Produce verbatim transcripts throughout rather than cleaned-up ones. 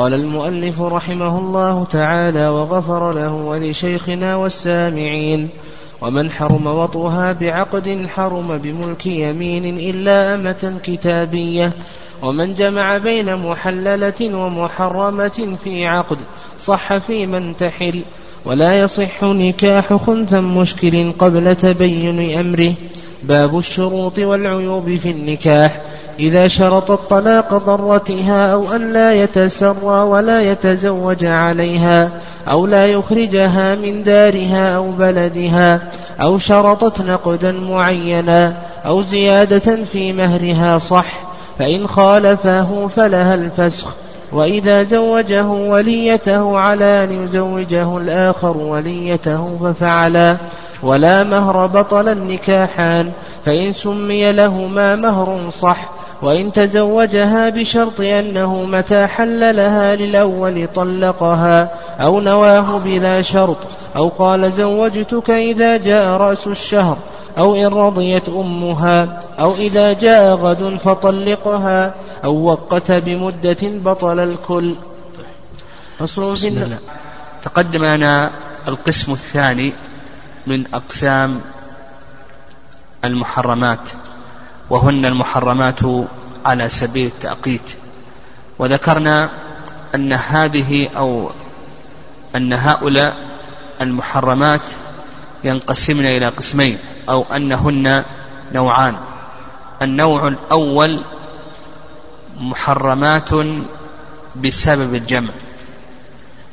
قال المؤلف رحمه الله تعالى وغفر له ولشيخنا والسامعين: ومن حرم وطئها بعقد حرم بملك يمين إلا أمة كتابية. ومن جمع بين محللة ومحرمة في عقد صح في من تحل. ولا يصح نكاح خنثى مشكل قبل تبين أمره. باب الشروط والعيوب في النكاح. إذا شرط الطلاق ضرتها أو أن لا يتسرى ولا يتزوج عليها أو لا يخرجها من دارها أو بلدها، أو شرطت نقدا معينا أو زيادة في مهرها صح، فإن خالفه فلها الفسخ. وإذا زوجه وليته على أن يزوجه الآخر وليته ففعلا. ولا مهر بطل النكاحان، فإن سمي لهما مهر صح. وإن تزوجها بشرط أنه متى حل لها للأول طلقها، أو نواه بلا شرط، أو قال زوجتك إذا جاء رأس الشهر، أو إن رضيت أمها، أو إذا جاء غد فطلقها، أو وقت بمدة بطل الكل. تقدم لنا القسم الثاني من أقسام المحرمات، وهن المحرمات على سبيل التأقيت، وذكرنا أن هذه أو أن هؤلاء المحرمات ينقسمن إلى قسمين أو أنهن نوعان. النوع الأول محرمات بسبب الجمع،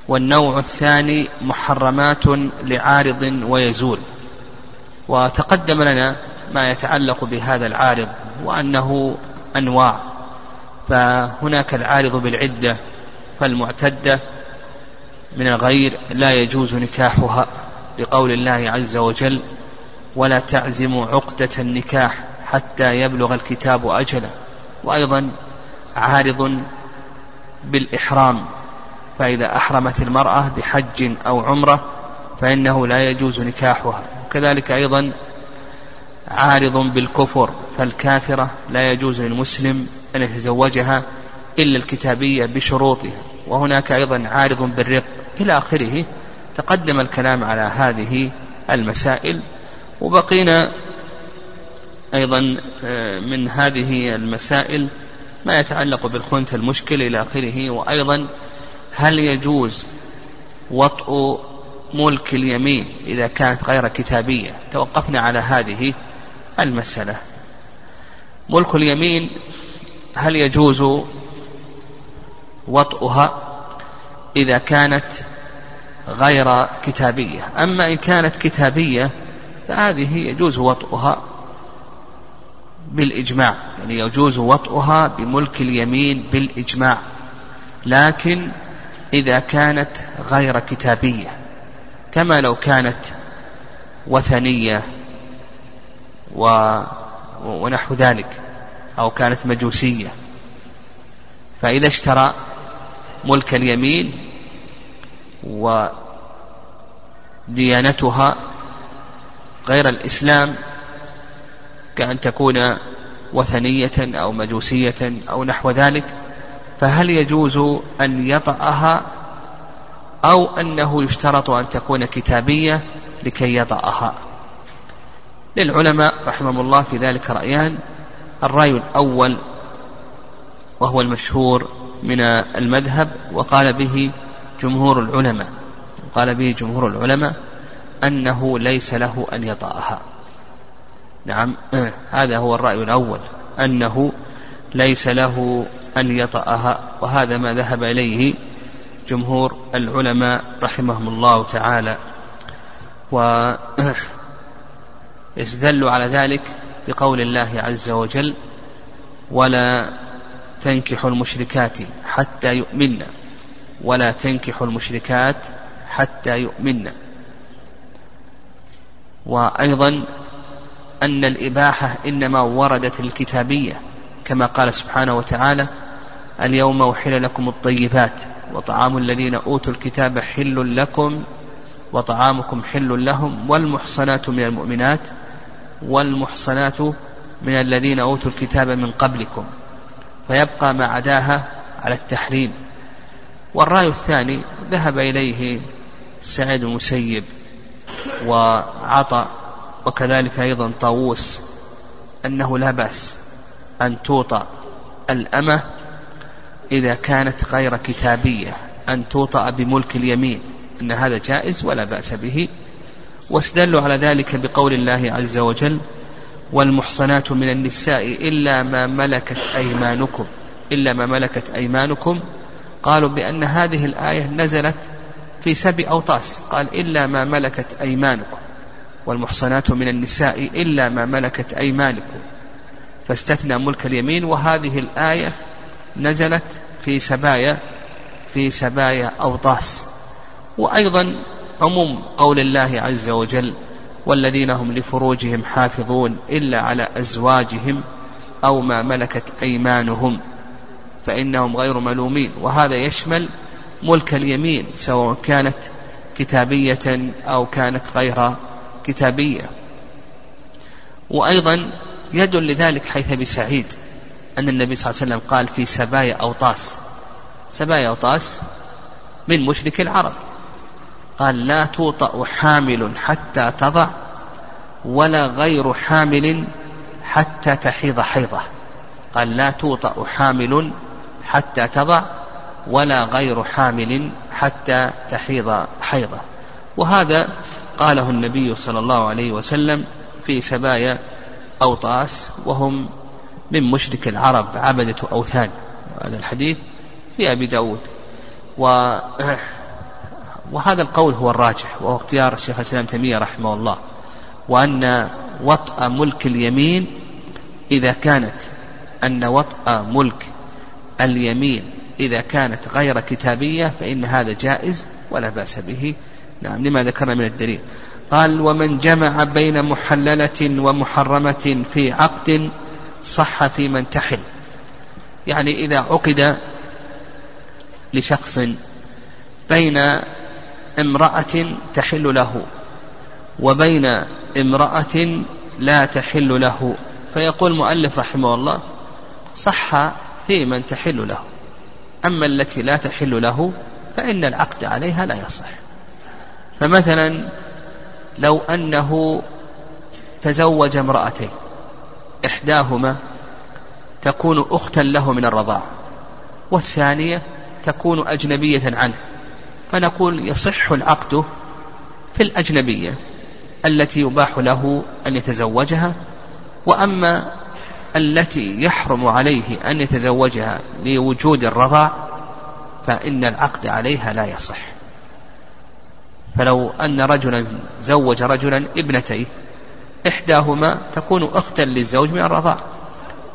والنوع الثاني محرمات لعارض ويزول. وتقدم لنا ما يتعلق بهذا العارض وأنه أنواع، فهناك العارض بالعدة فالمعتدة من الغير لا يجوز نكاحها لقول الله عز وجل: ولا تعزموا عقدة النكاح حتى يبلغ الكتاب أجله. وأيضا عارض بالإحرام، فإذا أحرمت المرأة بحج أو عمرة فإنه لا يجوز نكاحها. كذلك أيضا عارض بالكفر، فالكافرة لا يجوز للمسلم أن يتزوجها إلا الكتابية بشروطها. وهناك أيضا عارض بالرق إلى آخره. تقدم الكلام على هذه المسائل، وبقينا أيضا من هذه المسائل ما يتعلق بالخنث المشكل إلى آخره. وأيضا هل يجوز وطء ملك اليمين إذا كانت غير كتابية؟ توقفنا على هذه المسألة. ملك اليمين هل يجوز وطئها إذا كانت غير كتابية؟ أما إن كانت كتابية فهذه يجوز وطئها بالإجماع، يعني يجوز وطئها بملك اليمين بالإجماع. لكن إذا كانت غير كتابية كما لو كانت وثنية و... ونحو ذلك، أو كانت مجوسية، فإذا اشترى ملك اليمين وديانتها غير الإسلام كأن تكون وثنية أو مجوسية أو نحو ذلك، فهل يجوز أن يطأها أو أنه يشترط أن تكون كتابية لكي يطأها؟ للعلماء رحمهم الله في ذلك رأيان. الرأي الأول وهو المشهور من المذهب وقال به جمهور العلماء قال به جمهور العلماء أنه ليس له أن يطأها. نعم، هذا هو الرأي الأول، أنه ليس له أن يطأها، وهذا ما ذهب إليه جمهور العلماء رحمهم الله تعالى. ويستدل على ذلك بقول الله عز وجل: ولا تنكحوا المشركات حتى يؤمنن ولا تنكحوا المشركات حتى يؤمنن. وأيضا أن الإباحة إنما وردت الكتابية، كما قال سبحانه وتعالى: اليوم أحل لكم الطيبات وطعام الذين أوتوا الكتاب حل لكم وطعامكم حل لهم والمحصنات من المؤمنات والمحصنات من الذين أوتوا الكتاب من قبلكم. فيبقى ما عداها على التحريم. والرأي الثاني ذهب إليه سعيد المسيب وعطاء وكذلك أيضا طاووس أنه لا بأس أن توطأ الأمة إذا كانت غير كتابية، أن توطأ بملك اليمين، أن هذا جائز ولا بأس به. واستدلوا على ذلك بقول الله عز وجل والمحصنات من النساء إلا ما ملكت أيمانكم إلا ما ملكت أيمانكم قالوا بأن هذه الآية نزلت في سبي أوطاس، قال إلا ما ملكت أيمانكم والمحصنات من النساء إلا ما ملكت أيمانكم، فاستثنى ملك اليمين، وهذه الآية نزلت في سبايا في سبايا أوطاس. وأيضا عموم قول الله عز وجل والذين هم لفروجهم حافظون إلا على أزواجهم أو ما ملكت أيمانهم فإنهم غير ملومين، وهذا يشمل ملك اليمين سواء كانت كتابية أو كانت غير كتابية. وأيضا يدل لذلك حيث بسعيد أن النبي صلى الله عليه وسلم قال في سبايا أوطاس، سبايا أوطاس من مشرك العرب، قال لا توطأ حامل حتى تضع ولا غير حامل حتى تحيض حيضة، قال لا توطأ حامل حتى تضع ولا غير حامل حتى تحيض حيضة، وهذا قاله النبي صلى الله عليه وسلم في سبايا أوطاس وهم من مشرك العرب عبدة أوثان. هذا الحديث في أبي داود، و وهذا القول هو الراجح وهو اختيار الشيخ الإسلام تيمية رحمه الله، وأن وطأ ملك اليمين إذا كانت أن وطأ ملك اليمين إذا كانت غير كتابية فإن هذا جائز ولا بأس به. نعم، لما ذكرنا من الدليل. قال ومن جمع بين محللة ومحرمة في عقد صح في من تحل، يعني إذا عقد لشخص بين امرأة تحل له وبين امرأة لا تحل له، فيقول المؤلف رحمه الله صح في من تحل له، أما التي لا تحل له فإن العقد عليها لا يصح. فمثلا لو أنه تزوج امرأتين إحداهما تكون أختا له من الرضاعة والثانية تكون أجنبية عنه، فنقول يصح العقد في الأجنبية التي يباح له أن يتزوجها، وأما التي يحرم عليه أن يتزوجها لوجود الرضاع فإن العقد عليها لا يصح. فلو أن رجلا زوج رجلا ابنتيه إحداهما تكون أختا للزوج من الرضاع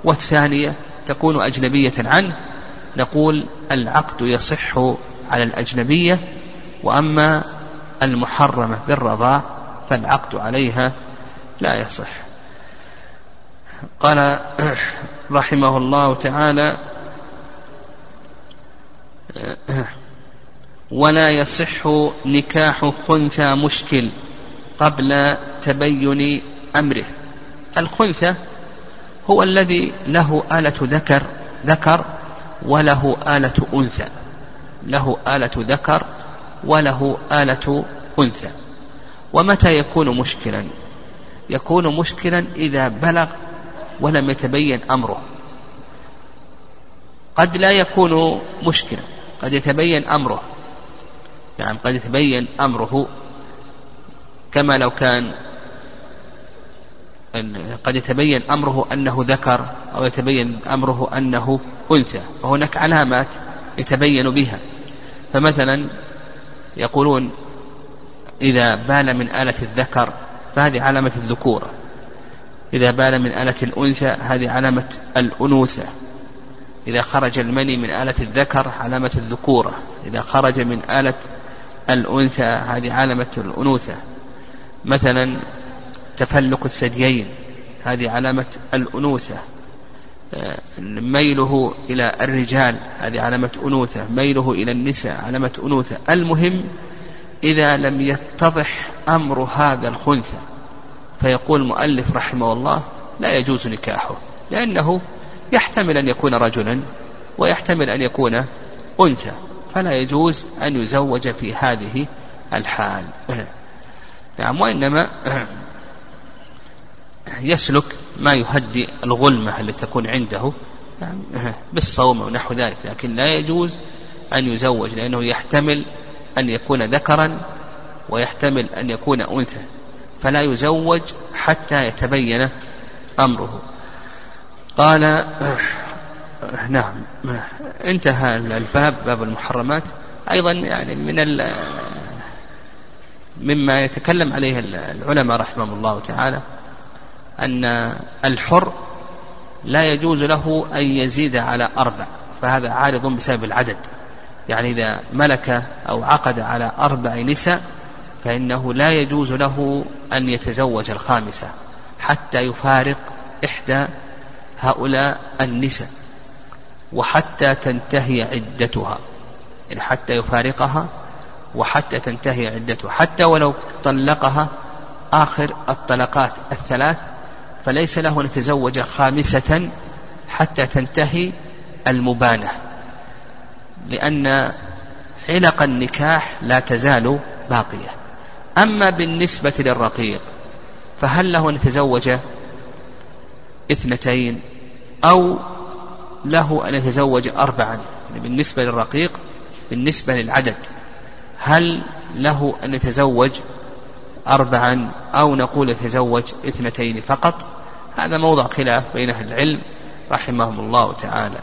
والثانية تكون أجنبية عنه، نقول العقد يصح على الأجنبية، وأما المحرمة بالرضاع فالعقد عليها لا يصح. قال رحمه الله تعالى ولا يصح نكاح خنثى مشكل قبل تبين أمره. الخنثى هو الذي له آلة ذكر ذكر وله آلة أنثى، له آلة ذكر وله آلة أنثى. ومتى يكون مشكلا؟ يكون مشكلا إذا بلغ ولم يتبين أمره. قد لا يكون مشكلا، قد يتبين أمره، نعم قد يتبين أمره كما لو كان أن قد يتبين أمره أنه ذكر أو يتبين أمره أنه أنثى، فهناك علامات يتبين بها. فمثلا يقولون إذا بال من آلة الذكر فهذه علامة الذكورة، إذا بال من آلة الأنثى هذه علامة الأنوثة، إذا خرج المني من آلة الذكر علامة الذكورة، إذا خرج من آلة الأنثى هذه علامة الأنوثة. مثلا تفلق الثديين هذه علامة الأنوثة، ميله إلى الرجال هذه علامة أنوثة، ميله إلى النساء علامة أنوثة. المهم إذا لم يتضح أمر هذا الخنثى فيقول المؤلف رحمه الله لا يجوز نكاحه، لأنه يحتمل أن يكون رجلا ويحتمل أن يكون أنثى، فلا يجوز أن يزوج في هذه الحال. نعم. وإنما يسلك ما يهدي الغلمة التي تكون عنده بالصوم ونحو ذلك، لكن لا يجوز أن يزوج، لأنه يحتمل أن يكون ذكرا ويحتمل أن يكون أنثى، فلا يزوج حتى يتبين أمره. قال نعم، انتهى الباب، باب المحرمات. أيضا يعني من مما يتكلم عليه العلماء رحمهم الله تعالى أن الحر لا يجوز له أن يزيد على أربع، فهذا عارض بسبب العدد، يعني إذا ملك أو عقد على أربع نساء فإنه لا يجوز له أن يتزوج الخامسة حتى يفارق إحدى هؤلاء النساء وحتى تنتهي عدتها، يعني حتى يفارقها وحتى تنتهي عدتها، حتى ولو طلقها آخر الطلقات الثلاث فليس له أن يتزوج خامسة حتى تنتهي المبانة، لأن علق النكاح لا تزال باقية. أما بالنسبة للرقيق فهل له أن يتزوج اثنتين أو له أن يتزوج أربعا؟ يعني بالنسبة للرقيق، بالنسبة للعدد هل له أن يتزوج أربعا أو نقول يتزوج اثنتين فقط؟ هذا موضع خلاف بين أهل العلم رحمهم الله تعالى.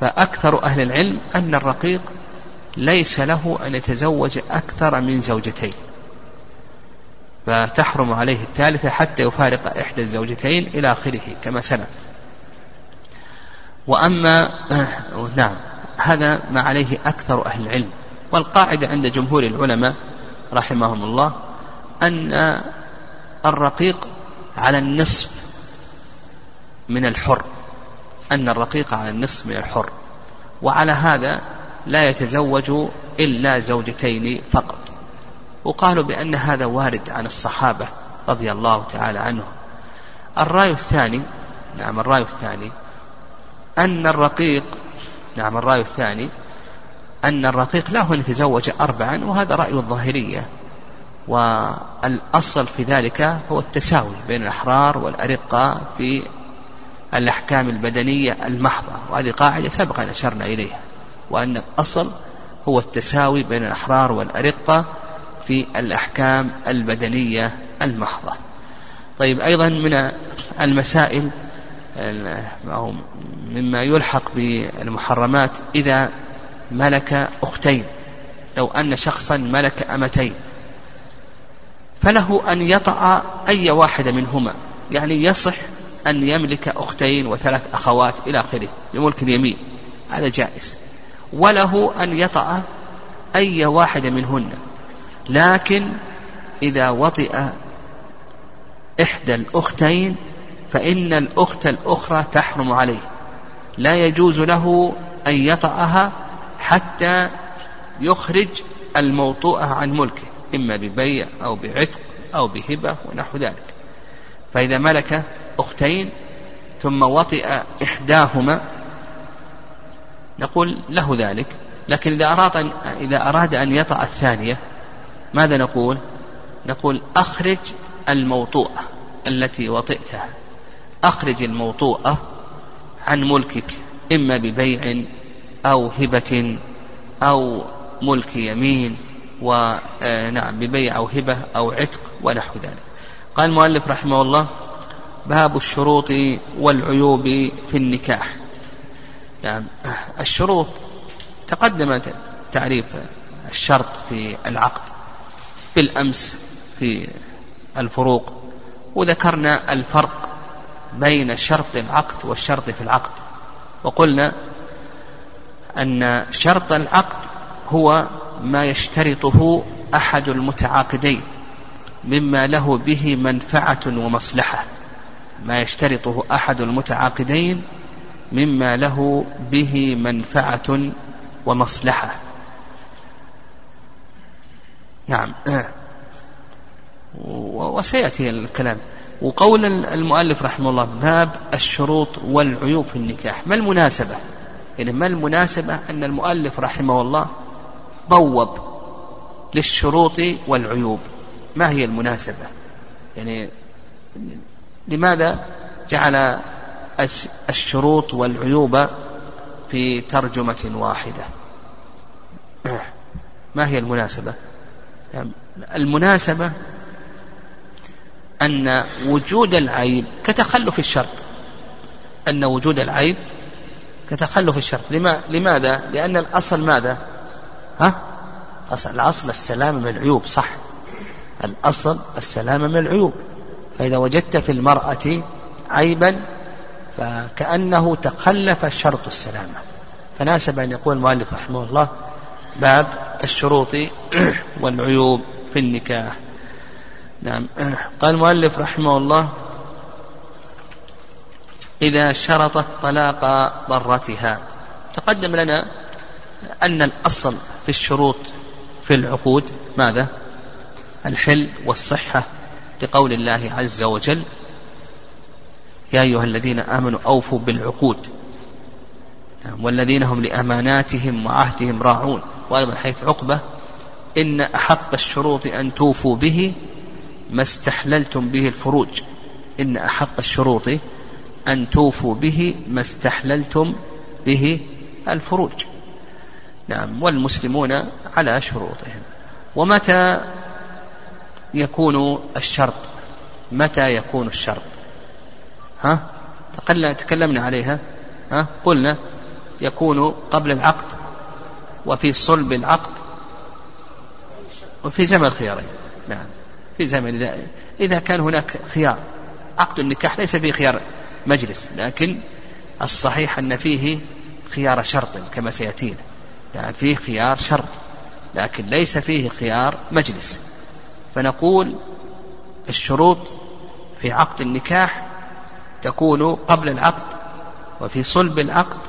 فأكثر أهل العلم أن الرقيق ليس له أن يتزوج أكثر من زوجتين، فتحرم عليه الثالثة حتى يفارق إحدى الزوجتين إلى آخره كما سنة. وأما نعم، هذا ما عليه أكثر أهل العلم، والقاعدة عند جمهور العلماء رحمهم الله أن الرقيق على النصف من الحر، أن الرقيق على النصف من الحر، وعلى هذا لا يتزوج إلا زوجتين فقط. وقالوا بأن هذا وارد عن الصحابة رضي الله تعالى عنهم. الرأي الثاني نعم الرأي الثاني أن الرقيق نعم الرأي الثاني أن الرقيق له أن يتزوج أربعا، وهذا رأي الظاهرية، والأصل في ذلك هو التساوي بين الأحرار والأرقة في الأحكام البدنية المحضة، وهذه قاعدة سبقا أشرنا إليها، وأن الأصل هو التساوي بين الأحرار والأرقة في الأحكام البدنية المحضة. طيب، أيضا من المسائل مما يلحق بالمحرمات إذا ملك أختين، لو أن شخصا ملك أمتين فله أن يطأ أي واحد منهما، يعني يصح أن يملك أختين وثلاث أخوات إلى آخره بملك اليمين، هذا جائز، وله أن يطأ أي واحد منهن، لكن إذا وطئ إحدى الأختين فإن الأخت الأخرى تحرم عليه، لا يجوز له أن يطأها حتى يخرج الموطوءة عن ملكه، إما ببيع أو بعتق أو بهبة ونحو ذلك. فإذا ملك أختين ثم وطئ إحداهما نقول له ذلك، لكن إذا أراد أن, إذا أراد أن يطأ الثانية ماذا نقول؟ نقول أخرج الموطوءة التي وطئتها، أخرج الموطوءة عن ملكك، إما ببيع أو هبة أو ملك يمين، ونعم ببيع أو هبة أو عتق ونحو ذلك. قال المؤلف رحمه الله: باب الشروط والعيوب في النكاح. نعم، الشروط تقدم تعريف الشرط في العقد بالأمس في الفروق، وذكرنا الفرق بين شرط العقد والشرط في العقد، وقلنا أن شرط العقد هو ما يشترطه أحد المتعاقدين مما له به منفعة ومصلحة، ما يشترطه أحد المتعاقدين مما له به منفعة ومصلحة. نعم، وسيأتي الكلام. وقول المؤلف رحمه الله: باب الشروط والعيوب في النكاح. ما المناسبة؟ يعني ما المناسبة أن المؤلف رحمه الله بوب للشروط والعيوب. ما هي المناسبة؟ يعني لماذا جعل الشروط والعيوب في ترجمة واحدة؟ ما هي المناسبة؟ يعني المناسبة أن وجود العيب كتخلف الشرط، أن وجود العيب كتخلف الشرط. لماذا؟ لأن الأصل ماذا؟ ها؟ أصل الأصل السلامة من العيوب، صح؟ الأصل السلامة من العيوب. فإذا وجدت في المرأة عيبا فكأنه تخلف شرط السلامة. فناسب أن يقول المؤلف رحمه الله باب الشروط والعيوب في النكاح. نعم. قال المؤلف رحمه الله: إذا شرطت طلاق ضرتها. تقدم لنا أن الأصل في الشروط في العقود ماذا؟ الحل والصحة، لقول الله عز وجل: يا أيها الذين آمنوا أوفوا بالعقود والذين هم لأماناتهم وعهدهم راعون. وأيضا حيث عقبة: إن أحق الشروط أن توفوا به ما استحللتم به الفروج. إن أحق الشروط أن توفوا به ما استحللتم به الفروج. نعم. والمسلمون على شروطهم. ومتى يكون الشرط؟ متى يكون الشرط؟ ها؟ تكلمنا عليها. ها؟ قلنا يكون قبل العقد، وفي صلب العقد، وفي زمن الخيارين. نعم، في زمن إذا كان هناك خيار. عقد النكاح ليس فيه خيار مجلس، لكن الصحيح أن فيه خيار شرط كما سيأتينا. يعني فيه خيار شرط لكن ليس فيه خيار مجلس. فنقول الشروط في عقد النكاح تكون قبل العقد، وفي صلب العقد،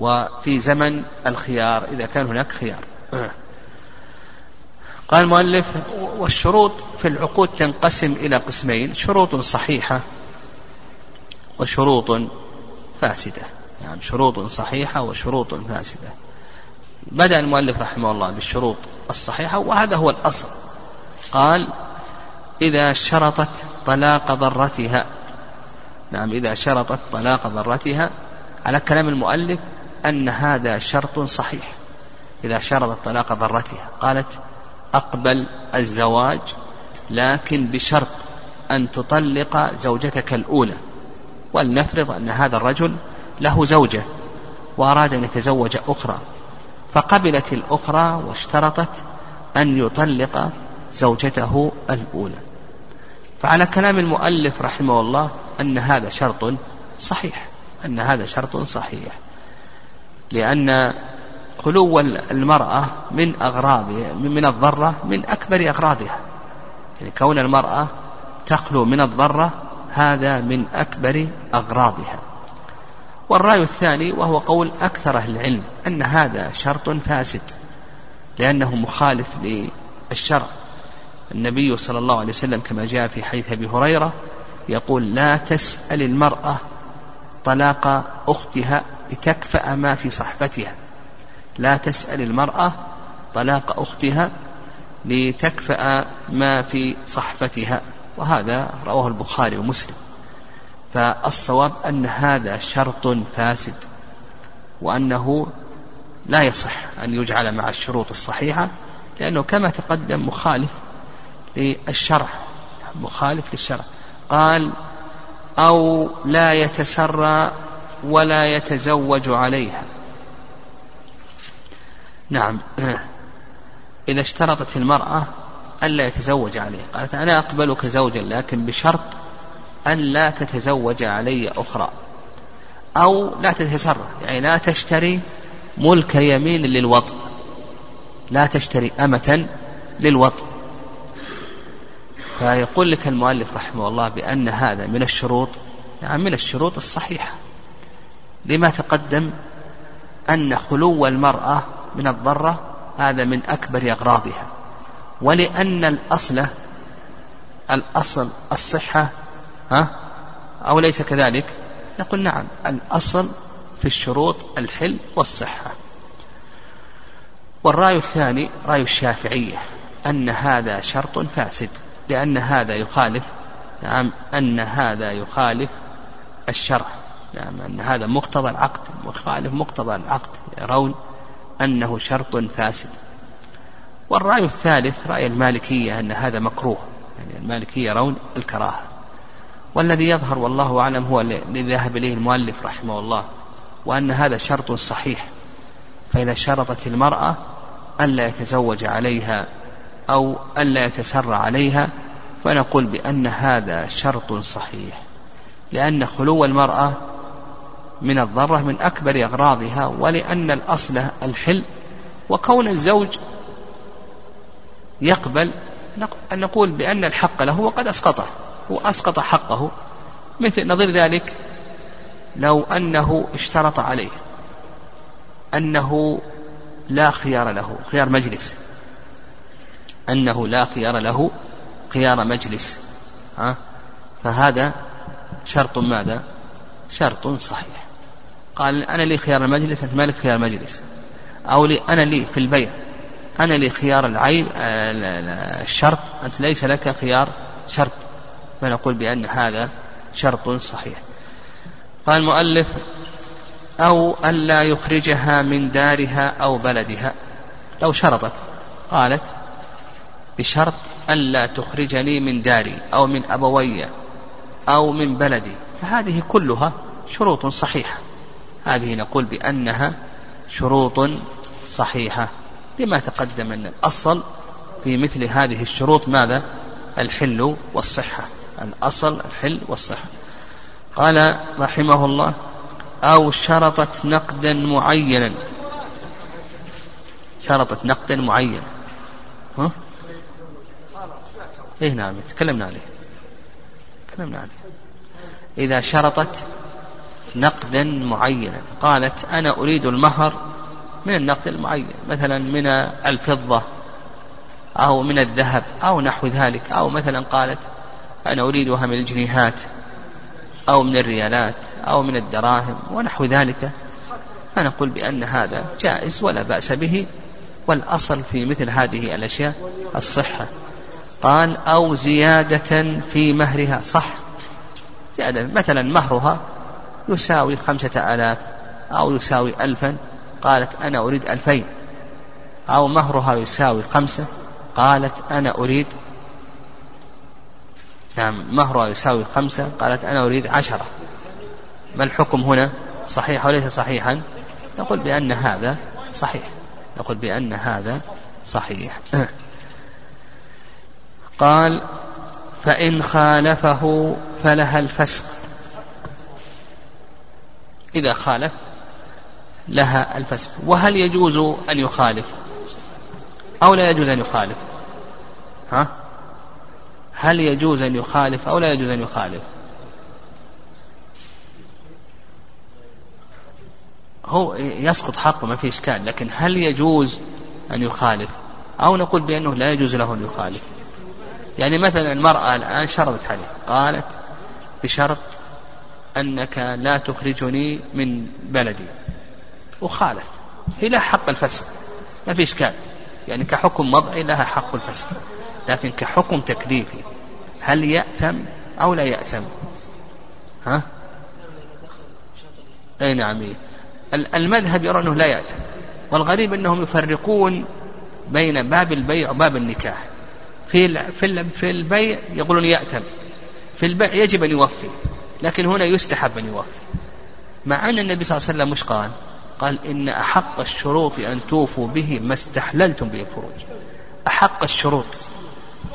وفي زمن الخيار إذا كان هناك خيار. قال المؤلف: والشروط في العقود تنقسم إلى قسمين: شروط صحيحة وشروط فاسدة. يعني شروط صحيحة وشروط فاسدة. بدأ المؤلف رحمه الله بالشروط الصحيحة، وهذا هو الأصل. قال: إذا شرطت طلاق ضرتها. نعم، إذا شرطت طلاق ضرتها. على كلام المؤلف أن هذا شرط صحيح. إذا شرطت طلاق ضرتها، قالت: أقبل الزواج لكن بشرط أن تطلق زوجتك الأولى. ولنفرض أن هذا الرجل له زوجة وأراد أن يتزوج أخرى، فقبلت الأخرى واشترطت أن يطلق زوجته الأولى. فعلى كلام المؤلف رحمه الله أن هذا شرط صحيح، أن هذا شرط صحيح، لأن خلو المرأة من أغراض من الضرة من أكبر أغراضها. يعني كون المرأة تخلو من الضرة هذا من أكبر أغراضها. والرأي الثاني، وهو قول أكثر أهل العلم، أن هذا شرط فاسد لأنه مخالف للشرع. النبي صلى الله عليه وسلم كما جاء في حديث أبي هريرة يقول: لا تسأل المرأة طلاق أختها لتكفأ ما في صحبتها. لا تسأل المرأة طلاق أختها لتكفأ ما في صحبتها. وهذا رواه البخاري ومسلم. فالصواب أن هذا شرط فاسد، وأنه لا يصح أن يجعل مع الشروط الصحيحة، لأنه كما تقدم مخالف للشرع، مخالف للشرع. قال: أو لا يتسرى ولا يتزوج عليها. نعم، إذا اشترطت المرأة ألا يتزوج عليها، قالت: أنا أقبلك زوجا لكن بشرط ألا تتزوج علي أخرى. أو لا تتسرى، يعني لا تشتري ملك يمين للوطء، لا تشتري أمة للوطء. فيقول لك المؤلف رحمه الله بأن هذا من الشروط، يعني من الشروط الصحيحة، لما تقدم أن خلو المرأة من الضرة هذا من أكبر أغراضها، ولأن الأصل الأصل الصحة. ها؟ أو ليس كذلك؟ نقول: نعم، الأصل في الشروط الحل والصحة. والرأي الثاني رأي الشافعية أن هذا شرط فاسد، لأن هذا يخالف نعم أن هذا يخالف الشرع، نعم أن هذا مقتضى العقد، مخالف مقتضى العقد، يرون أنه شرط فاسد. والرأي الثالث رأي المالكية أن هذا مكروه، يعني المالكية يرون الكراهة. والذي يظهر والله أعلم هو الذي ذهب إليه المؤلف رحمه الله، وأن هذا شرط صحيح، فإذا شرطت المرأة ألا يتزوج عليها أو ألا يتسرى عليها فنقول بأن هذا شرط صحيح، لأن خلو المرأة من الضرة من أكبر أغراضها، ولأن الأصل الحل، وكون الزوج يقبل أن نقول بأن الحق له وقد أسقطه، وأسقط حقه، مثل نظير ذلك لو أنه اشترط عليه أنه لا خيار له خيار مجلس، أنه لا خيار له خيار مجلس، ها؟ فهذا شرط ماذا؟ شرط صحيح. قال أنا لي خيار المجلس، أنت مالك خيار مجلس، أو لي أنا لي في البيع، أنا لي خيار العيب الشرط، أنت ليس لك خيار شرط، فنقول بأن هذا شرط صحيح. قال المؤلف أو ألا يخرجها من دارها أو بلدها، لو شرطت قالت بشرط ألا تخرجني من داري أو من أبوي أو من بلدي، فهذه كلها شروط صحيحة، هذه نقول بأنها شروط صحيحة لما تقدم أن الأصل في مثل هذه الشروط ماذا؟ الحل والصحة، الأصل الحل والصحة. قال رحمه الله أو شرطت نقدا معينا، شرطت نقدا معينا، ها؟ إيه نعم تكلمنا عليه تكلمنا عليه إذا شرطت نقدا معينا، قالت أنا أريد المهر من النقد المعين، مثلا من الفضة أو من الذهب أو نحو ذلك، أو مثلا قالت أنا أريدها من الجنيهات أو من الريالات أو من الدراهم ونحو ذلك، فنقول بأن هذا جائز ولا بأس به، والأصل في مثل هذه الأشياء الصحة. قال أو زيادة في مهرها، صح، زيادة، مثلا مهرها يساوي خمسة آلاف أو يساوي ألفا، قالت أنا أريد ألفين، أو مهرها يساوي خمسة، قالت أنا أريد نعم مهرها يساوي خمسة، قالت أنا أريد عشرة، ما الحكم هنا؟ صحيح وليس صحيحا؟ نقول بأن هذا صحيح، نقول بأن هذا صحيح. قال فإن خالفه فلها الفسخ، إذا خالف لها الفسخ. وهل يجوز أن يخالف أو لا يجوز أن يخالف؟ ها؟ هل يجوز أن يخالف أو لا يجوز أن يخالف؟ هو يسقط حقه ما في إشكال، لكن هل يجوز أن يخالف أو نقول بأنه لا يجوز له أن يخالف؟ يعني مثلا المرأة الآن شرطت عليه، قالت بشرط أنك لا تخرجني من بلدي، وخالف، هي لها حق الفسخ ما في إشكال، يعني كحكم وضعي لها حق الفسخ، لكن كحكم تكليفي هل يأثم أو لا يأثم؟ ها؟ أي نعم، المذهب يرى أنه لا يأثم، والغريب أنهم يفرقون بين باب البيع وباب النكاح. في في البيع يقولون يأثم، في البيع يجب أن يوفي، لكن هنا يستحب أن يوفي، مع أن النبي صلى الله عليه وسلم مش قال قال إن أحق الشروط أن توفوا به ما استحللتم به الفروج، أحق الشروط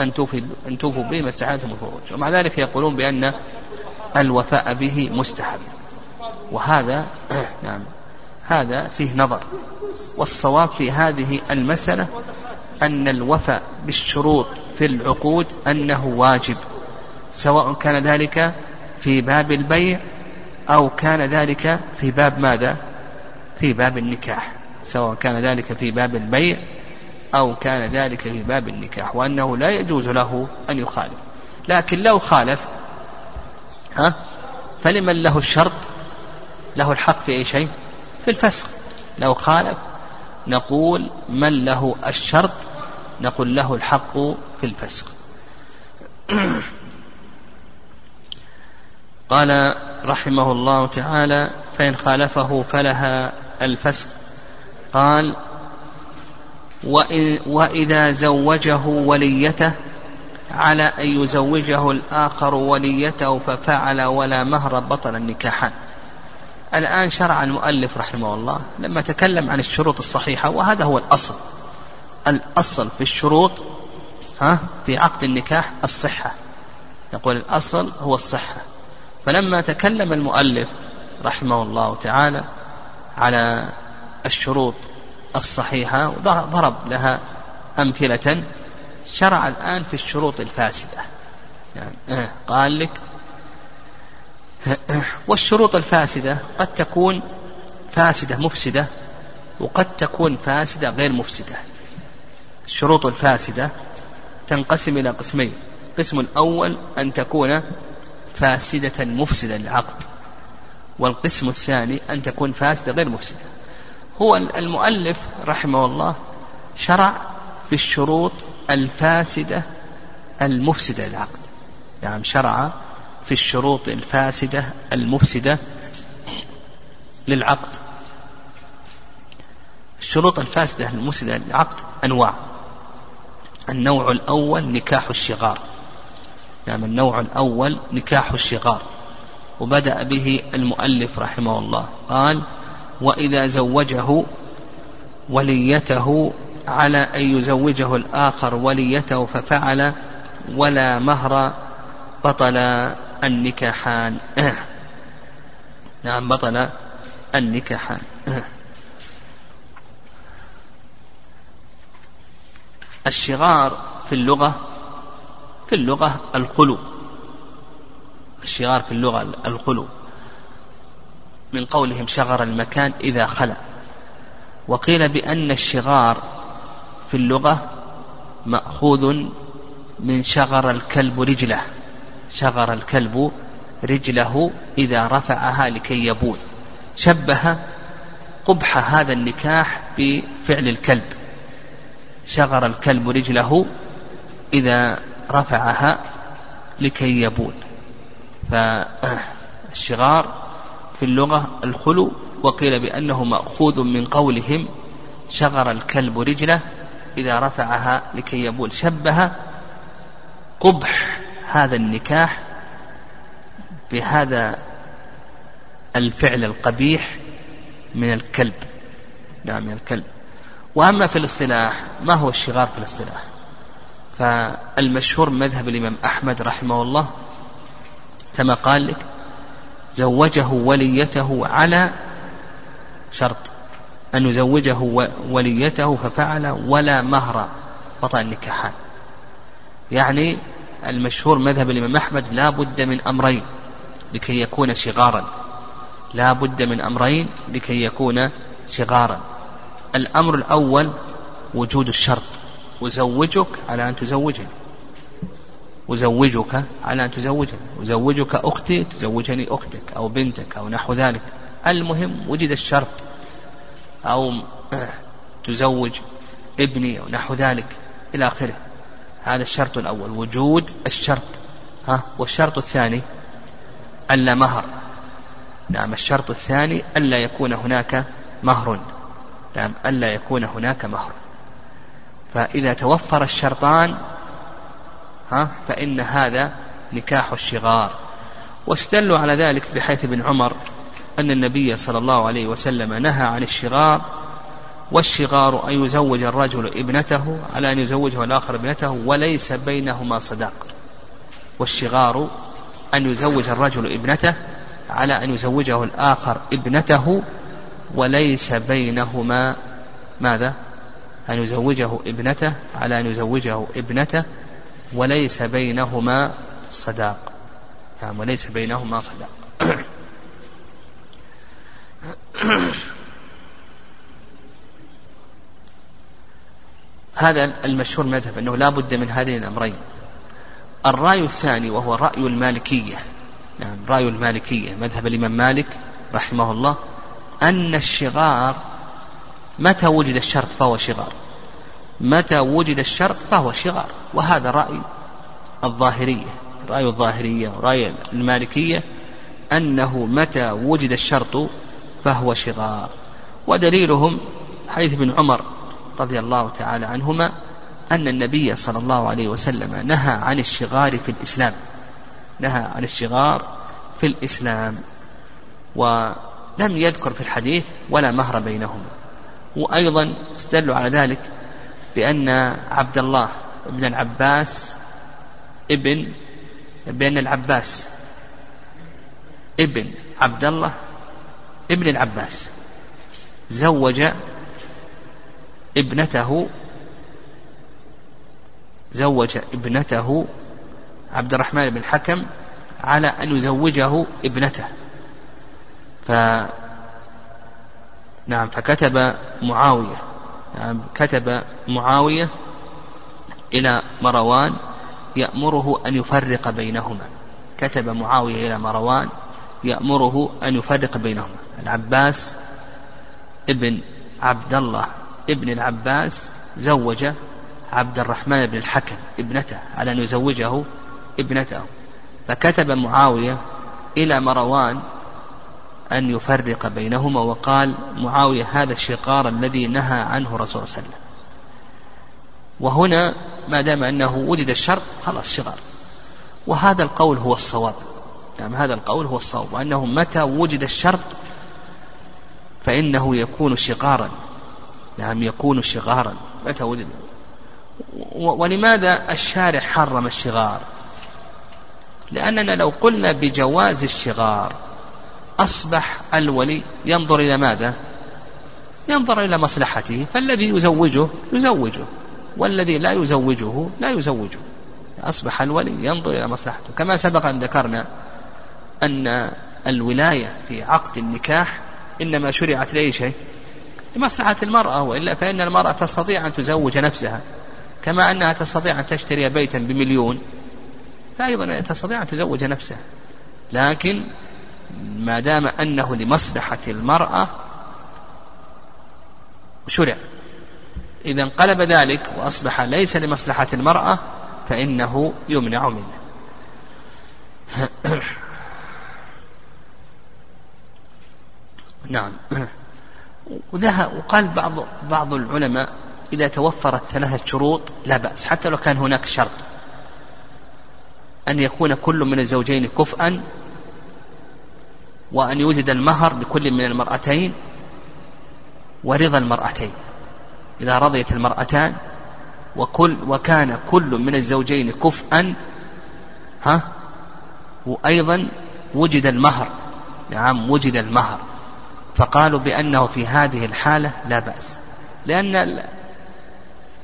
أن توفوا أن توفوا به ما استحللتم الفروج، ومع ذلك يقولون بأن الوفاء به مستحب، وهذا نعم هذا فيه نظر، والصواب في هذه المسألة أن الوفاء بالشروط في العقود أنه واجب، سواء كان ذلك في باب البيع أو كان ذلك في باب ماذا؟ في باب النكاح، سواء كان ذلك في باب البيع أو كان ذلك في باب النكاح، وأنه لا يجوز له أن يخالف. لكن لو خالف، ها، فلمن له الشرط له الحق في أي شيء؟ في الفسخ، لو خالف نقول من له الشرط نقول له الحق في الفسق. قال رحمه الله تعالى: فإن خالفه فلها الفسق. قال: وإذا زوجه وليته على أن يزوجه الآخر وليته ففعل ولا مهر بطل النكاحان. الآن شرع المؤلف رحمه الله لما تكلم عن الشروط الصحيحة، وهذا هو الأصل، الأصل في الشروط ها في عقد النكاح الصحة، نقول الأصل هو الصحة. فلما تكلم المؤلف رحمه الله تعالى على الشروط الصحيحة ضرب لها أمثلة، شرع الآن في الشروط الفاسدة. يعني قال لك والشروط الفاسدة قد تكون فاسدة مفسدة، وقد تكون فاسدة غير مفسدة. الشروط الفاسدة تنقسم إلى قسمين: قسم الأول أن تكون فاسدة مفسدة للعقد، والقسم الثاني أن تكون فاسدة غير مفسدة. هو المؤلف رحمه الله شرع في الشروط الفاسدة المفسدة للعقد، يعني شرع في الشروط الفاسدة المفسدة للعقد. الشروط الفاسدة المفسدة للعقد أنواع. النوع الأول نكاح الشغار، يعني النوع الأول نكاح الشغار، وبدأ به المؤلف رحمه الله. قال: وإذا زوجه وليته على أن يزوجه الآخر وليته ففعل ولا مهر بطل النكاحان. نعم، بطل النكاحان. الشغار في اللغة في اللغة الخلو، الشغار في اللغة الخلو، من قولهم شغر المكان إذا خلى. وقيل بأن الشغار في اللغة مأخوذ من شغر الكلب رجله، شغر الكلب رجله إذا رفعها لكي يبول. شبه قبح هذا النكاح بفعل الكلب، شغر الكلب رجله إذا رفعها لكي يبول. فالشغار في اللغة الخلو، وقيل بأنه مأخوذ من قولهم شغر الكلب رجله إذا رفعها لكي يبول. شبه قبح هذا النكاح بهذا الفعل القبيح من الكلب. نعم، من الكلب. وأما في الاصطلاح، ما هو الشغار في الاصطلاح؟ فالمشهور مذهب الإمام أحمد رحمه الله كما قال لك: زوجه وليته على شرط أن يزوجه وليته ففعل ولا مهر بطل النكاحان. يعني المشهور مذهب الإمام أحمد لا بد من أمرين لكي يكون شغارا، لا بد من أمرين لكي يكون شغارا. الأمر الأول وجود الشرط: وزوجك على أن تزوجني، وزوجك على أن تزوجني، وزوجك أختي تزوجني أختك أو بنتك أو نحو ذلك. المهم وجد الشرط، أو تزوج ابني أو نحو ذلك إلى آخره. هذا الشرط الأول، وجود الشرط. ها، والشرط الثاني ألا مهر. نعم، الشرط الثاني ألا يكون هناك مهر. نعم، ألا يكون هناك مهر. فإذا توفر الشرطان ها فإن هذا نكاح الشغار. واستدلوا على ذلك بحيث ابن عمر أن النبي صلى الله عليه وسلم نهى عن الشغار: والشغار أن يزوج الرجل ابنته على أن يزوجه الآخر ابنته وليس بينهما صداق. والشغار أن يزوج الرجل ابنته على أن يزوجه الآخر ابنته وليس بينهما ماذا؟ أن يزوجه ابنته على أن يزوجه ابنته وليس بينهما صداق. يعني وليس بينهما صداق. هذا المشهور مذهب أنه لا بد من هذين الأمرين. الرأي الثاني وهو رأي المالكية، يعني رأي المالكية مذهب الإمام مالك رحمه الله، أن الشغار متى وجد الشرط فهو شغار، متى وجد الشرط فهو شغار. وهذا رأي الظاهرية، رأي الظاهرية ورأي المالكية أنه متى وجد الشرط فهو شغار. ودليلهم حديث ابن عمر رضي الله تعالى عنهما أن النبي صلى الله عليه وسلم نهى عن الشغار في الإسلام، نهى عن الشغار في الإسلام، ولم يذكر في الحديث ولا مهر بينهما. وأيضا استدلوا على ذلك بأن عبد الله بن العباس ابن بأن العباس ابن عبد الله ابن العباس زوج ابنته زوج ابنته عبد الرحمن بن الحكم على أن يزوجه ابنته، ف نعم فكتب معاوية نعم كتب معاوية إلى مروان يأمره أن يفرق بينهما، كتب معاوية إلى مروان يأمره أن يفرق بينهما. العباس ابن عبد الله ابن العباس زوج عبد الرحمن بن الحكم ابنته على أن يزوجه ابنته، فكتب معاوية إلى مروان أن يفرق بينهما، وقال معاوية هذا الشقار الذي نهى عنه رسول الله صلى الله عليه وسلم. وهنا ما دام أنه وجد الشرط خلاص شغار. وهذا القول هو الصواب، نعم هذا القول هو الصواب، وأنه متى وجد الشرط فإنه يكون شغارا، نعم يكون شغارا متى وجد. ولماذا الشارع حرم الشغار؟ لأننا لو قلنا بجواز الشغار أصبح الولي ينظر إلى ماذا؟ ينظر إلى مصلحته، فالذي يزوجه يزوجه والذي لا يزوجه لا يزوجه. أصبح الولي ينظر إلى مصلحته، كما سبق أن ذكرنا أن الولاية في عقد النكاح إنما شرعت لأي شيء؟ لمصلحة المرأة، وإلا فإن المرأة تستطيع أن تزوج نفسها، كما أنها تستطيع أن تشتري بيتا بمليون فأيضا تستطيع أن تزوج نفسها. لكن ما دام أنه لمصلحة المرأة شرع، إذا انقلب ذلك وأصبح ليس لمصلحة المرأة فإنه يمنع منه. نعم. وقال بعض بعض العلماء إذا توفرت ثلاثة شروط لا بأس، حتى لو كان هناك شرط أن يكون كل من الزوجين كفءا، وأن يوجد المهر لكل من المرأتين، ورضا المرأتين إذا رضيت المرأتان، وكل وكان كل من الزوجين كفءا، ها وأيضا وجد المهر، نعم وجد المهر. فقالوا بأنه في هذه الحالة لا بأس، لأن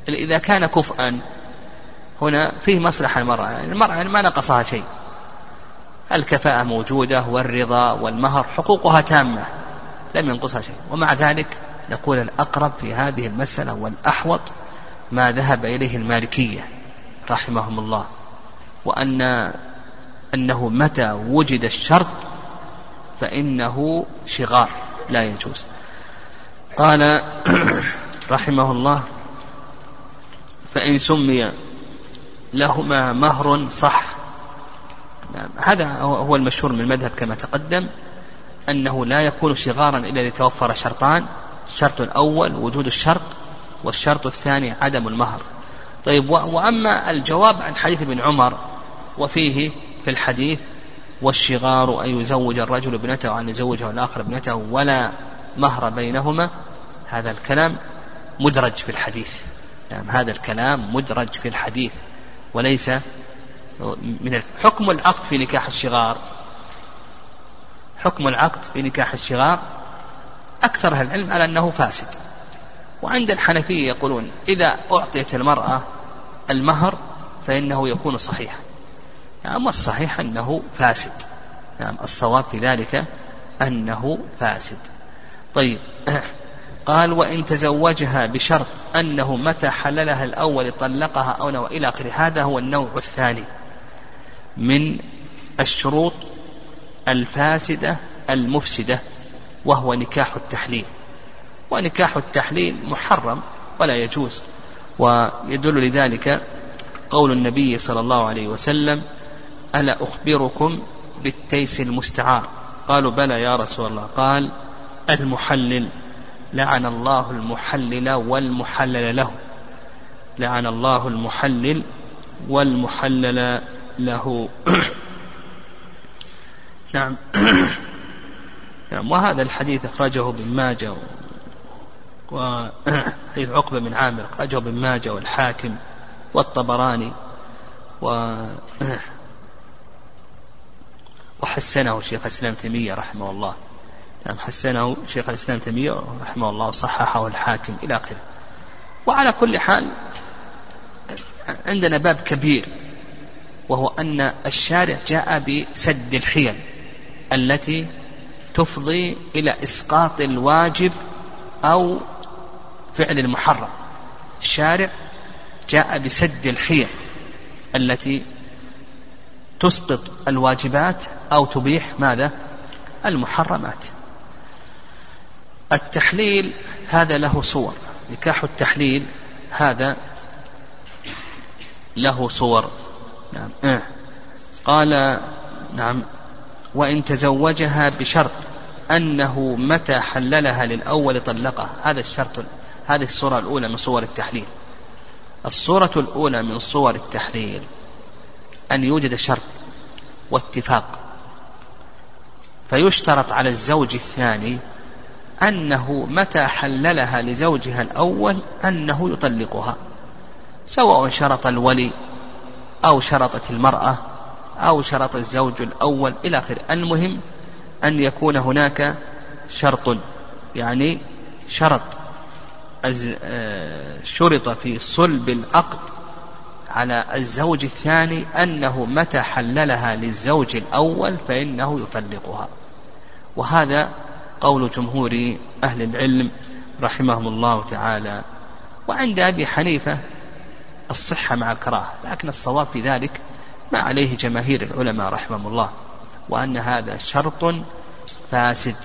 إذا كان كفءا هنا فيه مصلحة المرأة، يعني المرأة ما نقصها شيء، الكفاءة موجودة والرضا والمهر حقوقها تامة لم ينقصها شيء. ومع ذلك نقول الأقرب في هذه المسألة والأحوط ما ذهب إليه المالكية رحمهم الله، وأن أنه متى وجد الشرط فإنه شغار لا يجوز. قال رحمه الله فإن سمي لهما مهر صح. نعم هذا هو المشهور من المذهب كما تقدم، أنه لا يكون شغارا إلا لتوفر شرطان، الشرط الأول وجود الشرط، والشرط الثاني عدم المهر. طيب، وأما الجواب عن حديث ابن عمر وفيه في الحديث والشغار أن يزوج الرجل ابنته وأن يزوجه الآخر ابنته ولا مهر بينهما، هذا الكلام مدرج في الحديث، نعم هذا الكلام مدرج في الحديث وليس من حكم العقد في نكاح الشغار. حكم العقد في نكاح الشغار أكثر أهل العلم على أنه فاسد، وعند الحنفية يقولون إذا أعطيت المرأة المهر فإنه يكون صحيحا، نعم الصحيح أنه فاسد، نعم الصواب في ذلك أنه فاسد. طيب، قال وإن تزوجها بشرط أنه متى حللها الأول طلقها أو نوى إلى آخره. هذا هو النوع الثاني من الشروط الفاسدة المفسدة، وهو نكاح التحليل. ونكاح التحليل محرم ولا يجوز. ويدل لذلك قول النبي صلى الله عليه وسلم: ألا أخبركم بالتيس المستعار؟ قالوا: بلى يا رسول الله. قال: المحلل، لعن الله المحلل والمحلل له، لعن الله المحلل والمحلل له. نعم. نعم. وهذا الحديث أخرجه ابن ماجه، وحديث عقبة بن عامر أخرجه ابن ماجه والحاكم والطبراني، وحسنه شيخ الإسلام تيمية رحمه الله. نعم، حسنه شيخ الإسلام تيمية رحمه الله وصححه الحاكم إلى آخره. وعلى كل حال عندنا باب كبير، وهو أن الشارع جاء بسد الحيل التي تفضي إلى إسقاط الواجب أو فعل المحرم. الشارع جاء بسد الحيل التي تسقط الواجبات أو تبيح ماذا؟ المحرمات. التحليل هذا له صور، نكاح التحليل هذا له صور. نعم. آه. قال: نعم، وإن تزوجها بشرط أنه متى حللها للأول طلقها. هذا الشرط، هذه الصورة الأولى من صور التحليل. الصورة الأولى من صور التحليل أن يوجد شرط واتفاق، فيشترط على الزوج الثاني أنه متى حللها لزوجها الأول أنه يطلقها، سواء شرط الولي أو شرطت المرأة أو شرط الزوج الأول إلى آخره. المهم أن يكون هناك شرط، يعني شرط شرط في صلب العقد على الزوج الثاني أنه متى حللها للزوج الأول فإنه يطلقها. وهذا قول جمهور أهل العلم رحمهم الله تعالى. وعند أبي حنيفة الصحة مع الكراهة، لكن الصواب في ذلك ما عليه جماهير العلماء رحمهم الله، وأن هذا شرط فاسد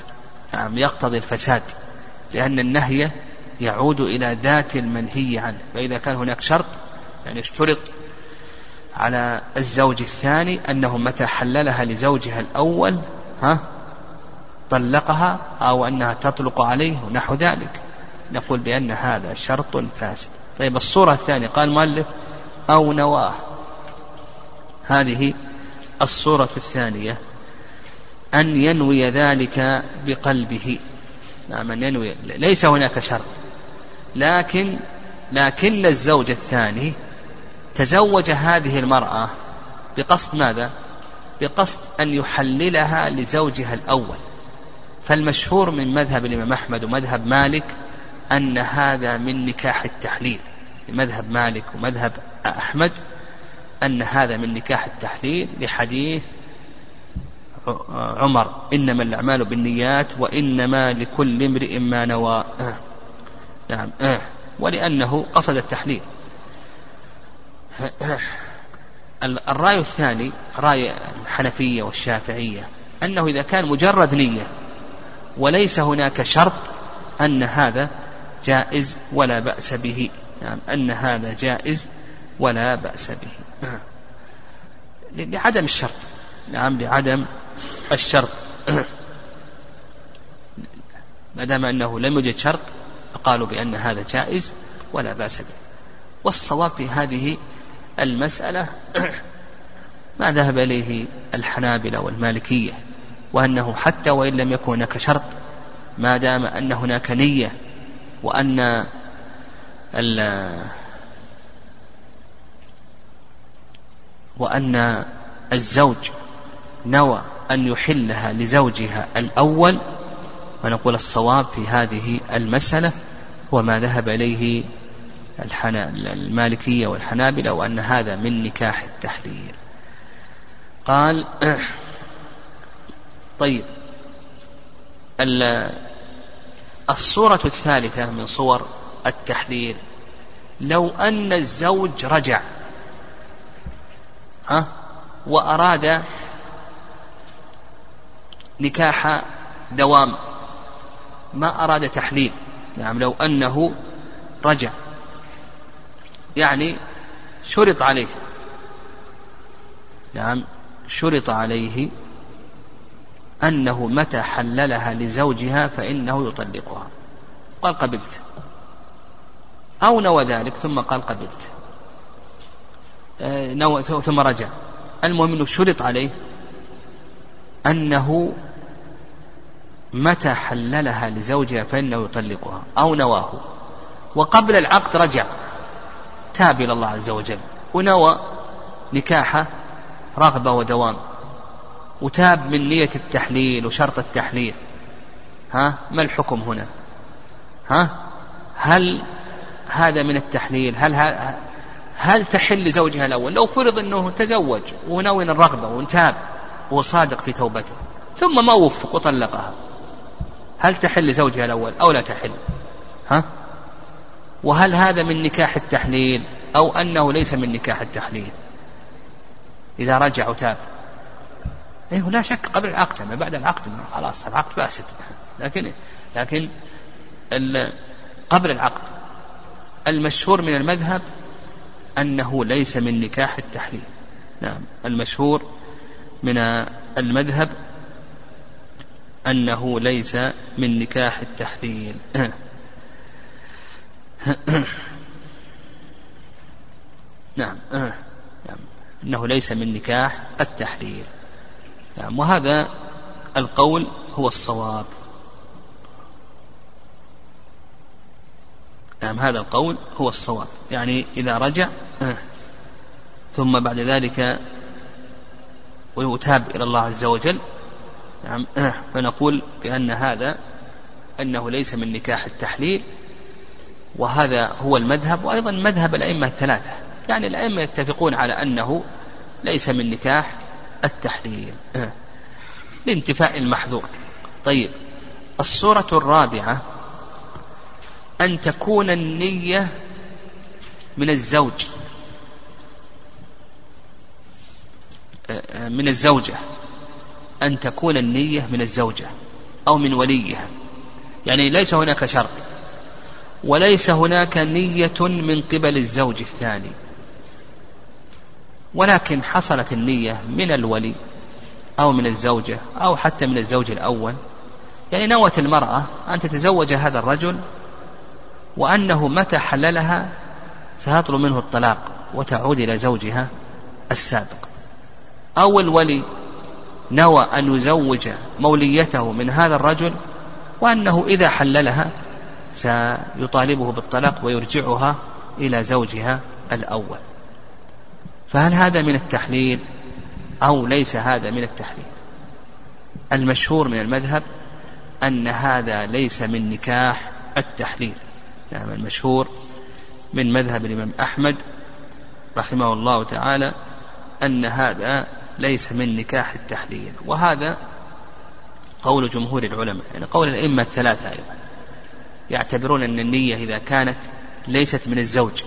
يقتضي الفساد، لأن النهي يعود إلى ذات المنهي عنه. فإذا كان هناك شرط، يعني اشترط على الزوج الثاني أنه متى حللها لزوجها الأول ها طلقها أو أنها تطلق عليه ونحو ذلك، نقول بأن هذا شرط فاسد. طيب، الصورة الثانية قال مؤلف: أو نواه. هذه الصورة الثانية أن ينوي ذلك بقلبه. نعم، أن ينوي، ليس هناك شرط، لكن لكن الزوج الثاني تزوج هذه المرأة بقصد ماذا؟ بقصد أن يحللها لزوجها الأول. فالمشهور من مذهب الإمام أحمد ومذهب مالك أن هذا من نكاح التحليل، مذهب مالك ومذهب أحمد أن هذا من نكاح التحليل، لحديث عمر: إنما الأعمال بالنيات وإنما لكل امرئ ما نوى. آه. نعم. آه. ولأنه قصد التحليل. الرأي الثاني رأي الحنفية والشافعية أنه إذا كان مجرد نية وليس هناك شرط أن هذا جائز ولا بأس به. نعم، أن هذا جائز ولا بأس به لعدم الشرط. نعم، لعدم الشرط، ما دام أنه لم يوجد شرط قالوا بأن هذا جائز ولا بأس به. والصواب في هذه المسألة ما ذهب إليه الحنابلة والمالكية، وأنه حتى وإن لم يكن هناك شرط، ما دام أن هناك نية وأن وأن الزوج نوى أن يحلها لزوجها الأول، ونقول الصواب في هذه المسألة وما ذهب إليه المالكية والحنابلة، وأن هذا من نكاح التحليل. قال: طيب، الصورة الثالثة من صور التحليل لو أن الزوج رجع ها وأراد نكاح دوام، ما أراد تحليل، نعم لو أنه رجع، يعني شرط عليه، نعم شرط عليه أنه متى حللها لزوجها فإنه يطلقها، قال قبلت، أو نوى ذلك ثم قال قبلت نوى ثم رجع. المهم أنه شرط عليه أنه متى حللها لزوجها فإنه يطلقها أو نواه، وقبل العقد رجع تاب إلى الله عز وجل ونوى نكاحه رغبة ودوام، وتاب من نية التحليل وشرط التحليل، ها ما الحكم هنا؟ ها هل هذا من التحليل؟ هل هل, هل تحل لزوجها الأول؟ لو فرض أنه تزوج ونوى الرغبة وانتاب وصادق في توبته ثم ما وفق وطلقها، هل تحل لزوجها الأول أو لا تحل؟ ها وهل هذا من نكاح التحليل أو أنه ليس من نكاح التحليل؟ إذا رجع وتاب أيه لا شك قبل العقد، ما بعد العقد خلاص العقد فاسد، لكن لكن قبل العقد المشهور من المذهب أنه ليس من نكاح التحليل. نعم المشهور من المذهب أنه ليس من نكاح التحليل. نعم أنه ليس من نكاح التحليل، نعم وهذا القول هو الصواب، نعم هذا القول هو الصواب، يعني إذا رجع ثم بعد ذلك ويتاب إلى الله عز وجل، نعم فنقول بأن هذا أنه ليس من نكاح التحليل، وهذا هو المذهب وأيضا مذهب الأئمة الثلاثة، يعني الأئمة يتفقون على أنه ليس من نكاح التحليل لانتفاء المحذور. طيب الصورة الرابعة أن تكون النية من الزوج من الزوجة أن تكون النية من الزوجة أو من وليها، يعني ليس هناك شرط وليس هناك نية من قبل الزوج الثاني، ولكن حصلت النية من الولي أو من الزوجة أو حتى من الزوج الأول، يعني نوت المرأة أن تتزوج هذا الرجل وأنه متى حللها سيطلب منه الطلاق وتعود إلى زوجها السابق، أو الولي نوى أن يزوج موليته من هذا الرجل وأنه إذا حللها سيطالبه بالطلاق ويرجعها إلى زوجها الأول. فهل هذا من التحليل أو ليس هذا من التحليل؟ المشهور من المذهب أن هذا ليس من نكاح التحليل، نعم المشهور من مذهب الإمام أحمد رحمه الله تعالى أن هذا ليس من نكاح التحليل، وهذا قول جمهور العلماء، يعني قول الأئمة الثلاثة أيضا، يعتبرون أن النية إذا كانت ليست من الزوج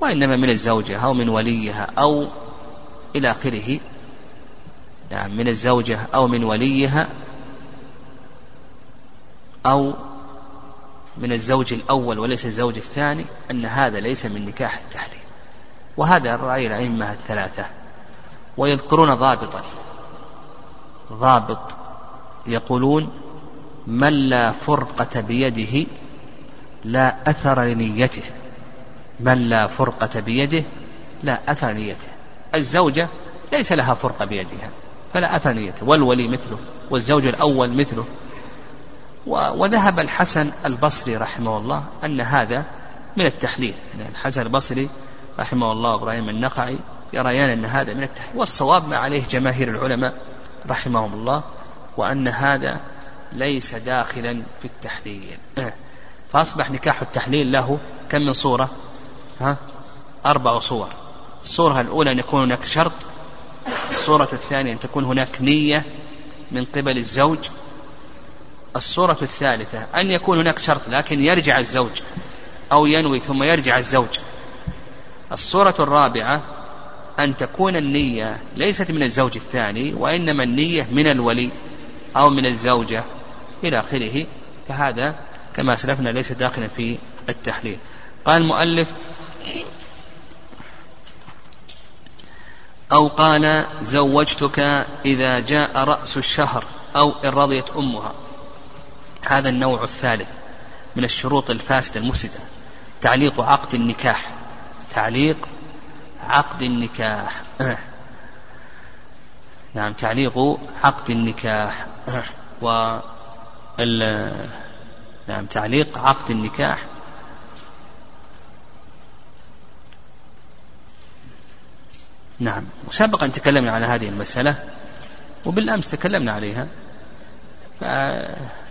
وإنما من الزوجة أو من وليها أو إلى آخره، يعني من الزوجة أو من وليها أو من الزوج الأول وليس الزوج الثاني، أن هذا ليس من نكاح التحليل، وهذا رأي الأئمة الثلاثة. ويذكرون ضابطا ضابط يقولون من لا فرقة بيده لا أثر لنيته، من لا فرقة بيده لا أثر لنيته، الزوجة ليس لها فرقة بيدها فلا أثر لنيته، والولي مثله والزوج الأول مثله. وذهب الحسن البصري رحمه الله أن هذا من التحليل، يعني الحسن البصري رحمه الله إبراهيم النقعي يريان أن هذا من التحليل، والصواب ما عليه جماهير العلماء رحمهم الله وأن هذا ليس داخلا في التحليل. فأصبح نكاح التحليل له كم من صورة؟ ها؟ أربع صور. الصورة الأولى أن يكون هناك شرط، الصورة الثانية أن تكون هناك نية من قبل الزوج، الصورة الثالثة أن يكون هناك شرط لكن يرجع الزوج أو ينوي ثم يرجع الزوج، الصورة الرابعة أن تكون النية ليست من الزوج الثاني وإنما النية من الولي أو من الزوجة إلى آخره، فهذا كما سلفنا ليس داخلا في التحليل. قال المؤلف أو قال زوجتك إذا جاء رأس الشهر أو إن رضيت أمها. هذا النوع الثالث من الشروط الفاسدة المفسدة تعليق عقد النكاح، تعليق عقد النكاح نعم تعليق عقد النكاح و نعم تعليق عقد النكاح نعم. وسبق أن تكلمنا على هذه المسألة وبالأمس تكلمنا عليها.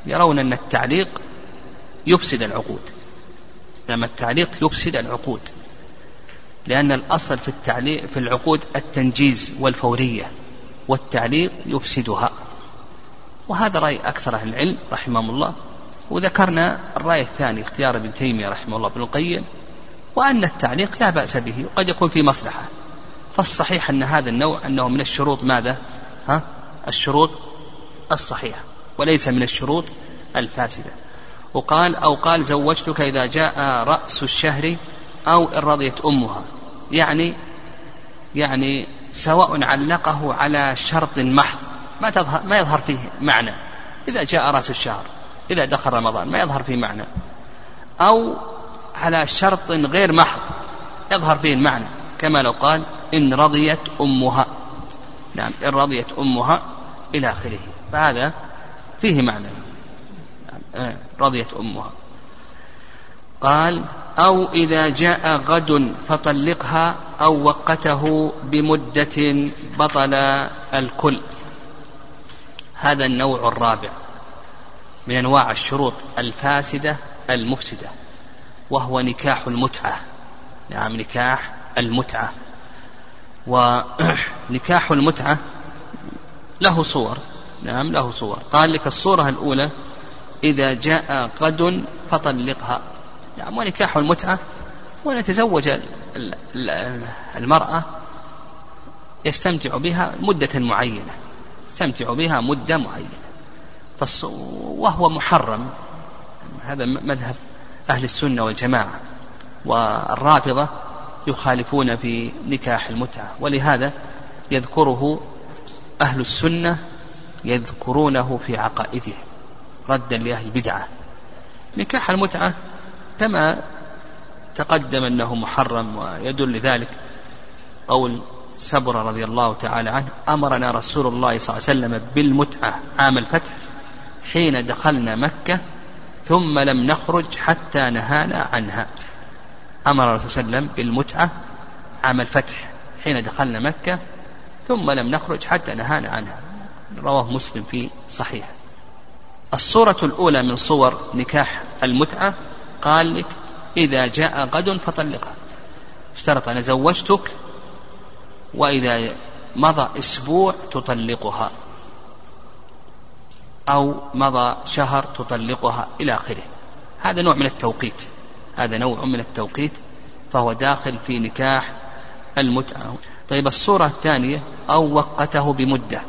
يرون أن التعليق يفسد العقود، لما التعليق يفسد العقود، لأن الأصل في التعليق في العقود التنجيز والفورية، والتعليق يفسدها. وهذا رأي أكثر أهل العلم رحمهم الله. وذكرنا الرأي الثاني اختيار ابن تيمية رحمه الله ابن القيم، وأن التعليق لا بأس به وقد يكون في مصلحة. فالصحيح أن هذا النوع أنه من الشروط ماذا؟ ها؟ الشروط الصحيحة وليس من الشروط الفاسدة. وقال أو قال زوجتك إذا جاء رأس الشهر أو إن رضيت أمها، يعني يعني سواء علقه على شرط محض ما تظهر ما يظهر فيه معنى. إذا جاء رأس الشهر، إذا دخل رمضان، ما يظهر فيه معنى، أو على شرط غير محض يظهر فيه المعنى، كما لو قال إن رضيت أمها، نعم إن رضيت أمها إلى آخره، فهذا فيه معنى رضيت أمها. قال أو إذا جاء غد فطلقها أو وقته بمدة بطل الكل. هذا النوع الرابع من أنواع الشروط الفاسدة المفسدة، وهو نكاح المتعة. نعم نكاح المتعة. ونكاح المتعة له صور، نعم له صور. قال لك الصورة الأولى إذا جاء غد فطلقها. نعم ونكاح المتعة ونتزوج المرأة يستمتع بها مدة معينة، يستمتع بها مدة معينة، وهو محرم. هذا مذهب أهل السنة والجماعة، والرافضة يخالفون في نكاح المتعة، ولهذا يذكره أهل السنة يذكرونه في عقائده ردا لأهل البدعة. نكاح المتعة كما تقدم أنه محرم، ويدل لذلك قول سبرة رضي الله تعالى عنه أمرنا رسول الله صلى الله عليه وسلم بالمتعة عام الفتح حين دخلنا مكة ثم لم نخرج حتى نهانا عنها. أمر الرسول صلى الله عليه وسلم بالمتعة عام الفتح حين دخلنا مكة ثم لم نخرج حتى نهانا عنها، رواه مسلم في صحيح. الصورة الأولى من صور نكاح المتعة قال لك إذا جاء غد فطلقها، اشترط أنا زوجتك وإذا مضى أسبوع تطلقها أو مضى شهر تطلقها إلى آخره. هذا نوع من التوقيت، هذا نوع من التوقيت، فهو داخل في نكاح المتعة. طيب الصورة الثانية أو وقته بمدة.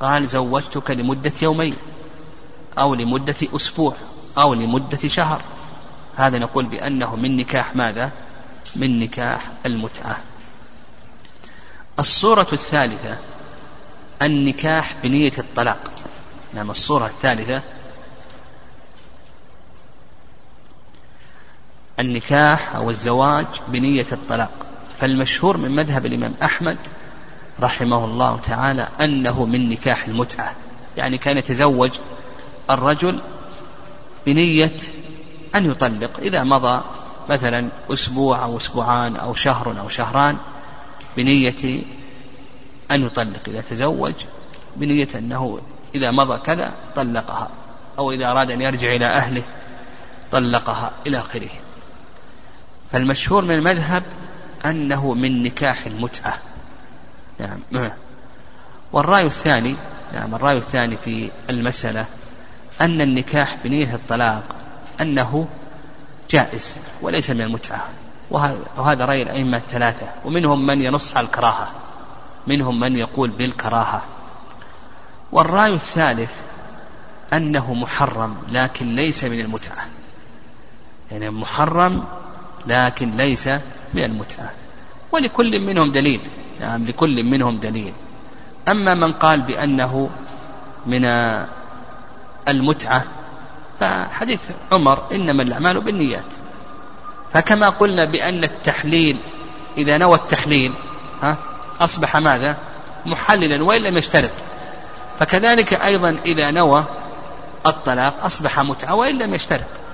قال زوجتك لمدة يومين أو لمدة أسبوع أو لمدة شهر، هذا نقول بأنه من نكاح ماذا؟ من نكاح المتعة. الصورة الثالثة النكاح بنية الطلاق. نعم الصورة الثالثة النكاح أو الزواج بنية الطلاق. فالمشهور من مذهب الإمام أحمد رحمه الله تعالى أنه من نكاح المتعة، يعني كان يتزوج الرجل بنية أن يطلق إذا مضى مثلا أسبوع أو أسبوعان أو شهر أو شهران بنية أن يطلق. إذا تزوج بنية أنه إذا مضى كذا طلقها، أو إذا أراد أن يرجع إلى أهله طلقها إلى آخره. فالمشهور من المذهب أنه من نكاح المتعة. نعم. والرأي الثاني نعم الرأي الثاني في المسألة أن النكاح بنية الطلاق أنه جائز وليس من المتعة، وهذا رأي الأئمة الثلاثة، ومنهم من ينص على الكراهة، منهم من يقول بالكراهة. والرأي الثالث أنه محرم لكن ليس من المتعة، يعني محرم لكن ليس من المتعة. ولكل منهم دليل، يعني لكل منهم دليل. أما من قال بأنه من المتعة فحديث عمر إنما الأعمال بالنيات. فكما قلنا بأن التحليل إذا نوى التحليل ها أصبح ماذا؟ محللا وإن لم يشترط. فكذلك أيضا إذا نوى الطلاق أصبح متعة وإن لم يشترط.